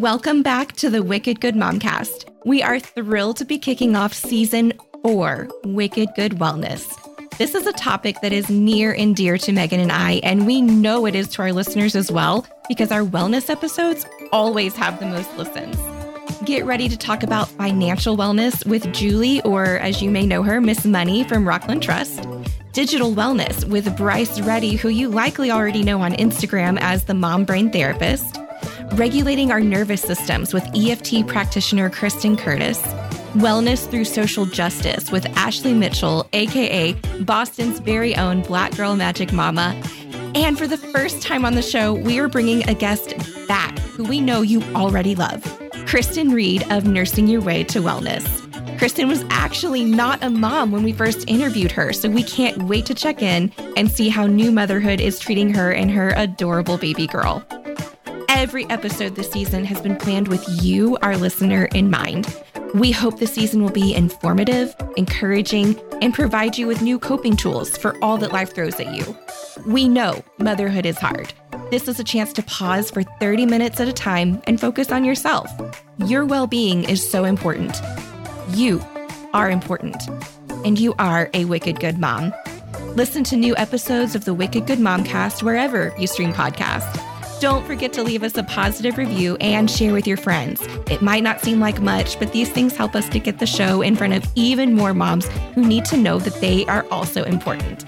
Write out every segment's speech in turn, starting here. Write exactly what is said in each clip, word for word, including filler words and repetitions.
Welcome back to the Wicked Good Momcast. We are thrilled to be kicking off season four, Wicked Good Wellness. This is a topic that is near and dear to Megan and I, and we know it is to our listeners as well, because our wellness episodes always have the most listens. Get ready to talk about financial wellness with Julie, or as you may know her, Miz Money from Rockland Trust. Digital wellness with Bryce Reddy, who you likely already know on Instagram as the Mom Brain Therapist. Regulating our nervous systems with E F T practitioner Kristen Curtis. Wellness through social justice with Ashley Mitchell, aka Boston's very own Black Girl Magic Mama. And for the first time on the show, we are bringing a guest back who we know you already love, Kristen Reed of Nursing Your Way to Wellness. Kristen was actually not a mom when we first interviewed her, so we can't wait to check in and see how new motherhood is treating her and her adorable baby girl. Every episode this season has been planned with you, our listener, in mind. We hope the season will be informative, encouraging, and provide you with new coping tools for all that life throws at you. We know motherhood is hard. This is a chance to pause for thirty minutes at a time and focus on yourself. Your well-being is so important. You are important, and you are a Wicked Good Mom. Listen to new episodes of the Wicked Good Momcast wherever you stream podcasts. Don't forget to leave us a positive review and share with your friends. It might not seem like much, but these things help us to get the show in front of even more moms who need to know that they are also important.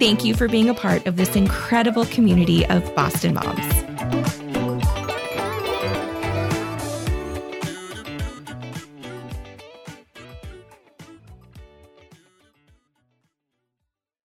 Thank you for being a part of this incredible community of Boston moms.